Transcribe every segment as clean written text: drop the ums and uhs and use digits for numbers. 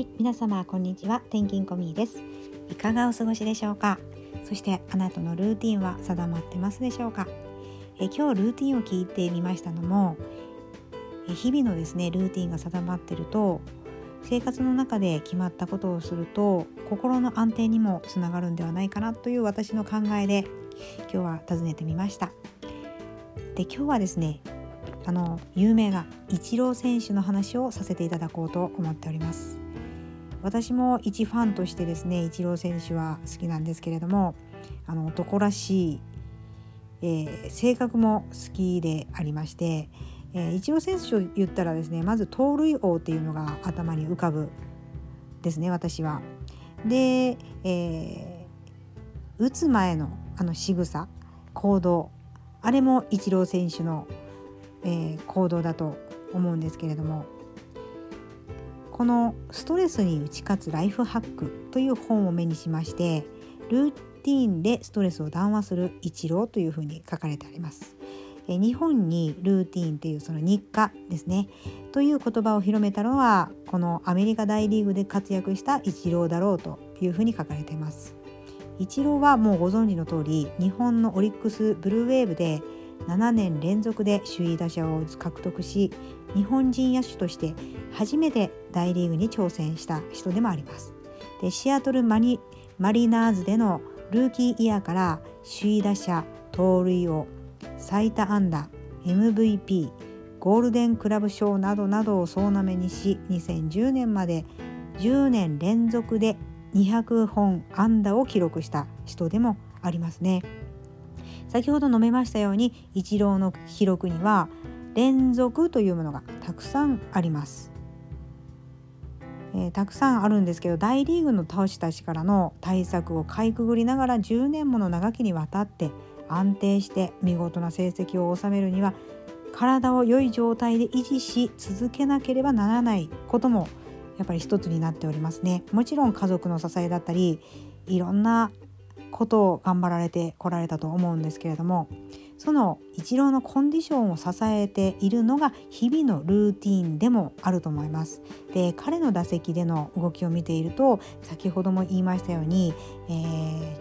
はい、皆様こんにちは。転勤コミです。いかがお過ごしでしょうか。そしてあなたのルーティンは定まってますでしょうか。今日ルーティンを聞いてみましたのも、日々のですねルーティンが定まっていると、生活の中で決まったことをすると心の安定にもつながるんではないかなという私の考えで今日は尋ねてみました。で、今日はですね有名なイチロー選手の話をさせていただこうと思っております。私も一ファンとしてですねイチロー選手は好きなんですけれども、男らしい、性格も好きでありまして、イチロー選手と言ったらですね、まず盗塁王っていうのが頭に浮かぶですね、私は。で、打つ前の仕草、行動、あれもイチロー選手の行動だと思うんですけれども、このストレスに打ち勝つライフハックという本を目にしまして、ルーティーンでストレスを緩和するイチローというふうに書かれてあります。日本にルーティーンというその日課ですねという言葉を広めたのは、このアメリカ大リーグで活躍したイチローだろうというふうに書かれています。イチローはもうご存知の通り、日本のオリックスブルーウェーブで7年連続で首位打者を獲得し、日本人野手として初めて大リーグに挑戦した人でもあります。で、シアトルマリナーズでのルーキーイヤーから首位打者、盗塁王、最多安打、MVP、ゴールデンクラブ賞などなどを総なめにし、2010年まで10年連続で200本安打を記録した人でもありますね。先ほど述べましたように、イチローの記録には連続というものがたくさんあります。たくさんあるんですけど、大リーグの投手たちからの対策をかいくぐりながら10年もの長きにわたって安定して見事な成績を収めるには、体を良い状態で維持し続けなければならないこともやっぱり一つになっておりますね。もちろん家族の支えだったり、いろんなことを頑張られてこられたと思うんですけれども、そのイチローのコンディションを支えているのが日々のルーティーンでもあると思います。で、彼の打席での動きを見ていると、先ほども言いましたように、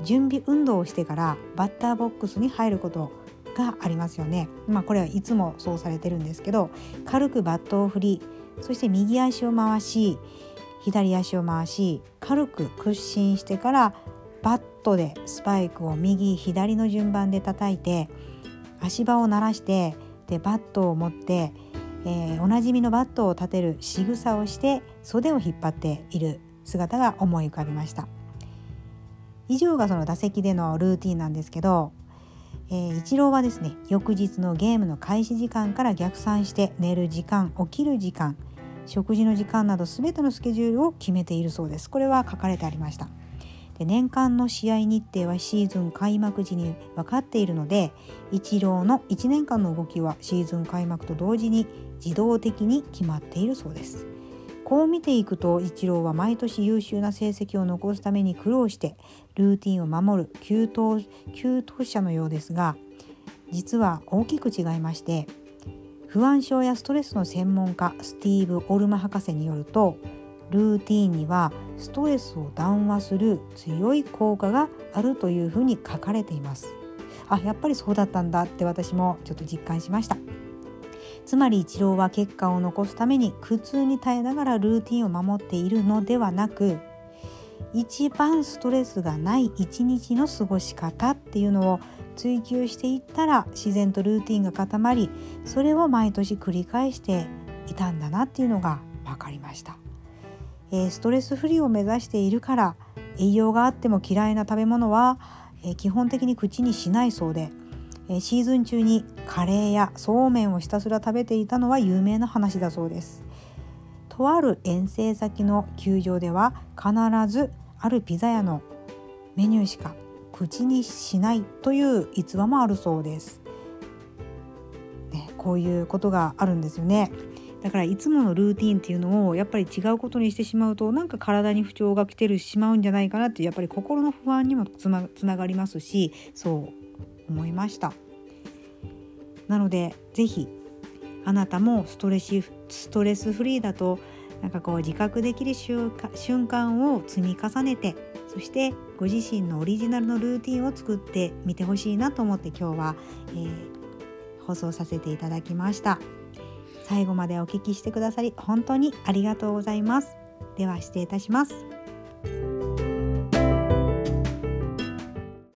準備運動をしてからバッターボックスに入ることがありますよね。これはいつもそうされてるんですけど、軽くバットを振り、そして右足を回し、左足を回し、軽く屈伸してからバットでスパイクを右左の順番で叩いて、足場を鳴らして、でバットを持って、おなじみのバットを立てる仕草をして袖を引っ張っている姿が思い浮かびました。以上がその打席でのルーティンなんですけど、イチローはですね、翌日のゲームの開始時間から逆算して、寝る時間、起きる時間、食事の時間など全てのスケジュールを決めているそうです。これは書かれてありました。年間の試合日程はシーズン開幕時に分かっているので、イチローの1年間の動きはシーズン開幕と同時に自動的に決まっているそうです。こう見ていくと、イチローは毎年優秀な成績を残すために苦労してルーティンを守る急投者のようですが、実は大きく違いまして、不安症やストレスの専門家スティーブ・オルマ博士によると、ルーティーンにはストレスを緩和する強い効果があるというふうに書かれています。やっぱりそうだったんだって私もちょっと実感しました。つまりイチローは結果を残すために苦痛に耐えながらルーティーンを守っているのではなく、一番ストレスがない一日の過ごし方っていうのを追求していったら、自然とルーティーンが固まり、それを毎年繰り返していたんだなっていうのが分かりました。ストレスフリーを目指しているから、栄養があっても嫌いな食べ物は基本的に口にしないそうで、シーズン中にカレーやそうめんをひたすら食べていたのは有名な話だそうです。とある遠征先の球場では必ずあるピザ屋のメニューしか口にしないという逸話もあるそうです、こういうことがあるんですよね。だからいつものルーティーンっていうのをやっぱり違うことにしてしまうと、なんか体に不調が来てしまうんじゃないかなって、やっぱり心の不安にもつながりますし、そう思いました。なのでぜひあなたもストレスフリーだとなんかこう自覚できる瞬間を積み重ねて、そしてご自身のオリジナルのルーティンを作ってみてほしいなと思って今日は、放送させていただきました。最後までお聞きしてくださり本当にありがとうございます。では失礼いたします。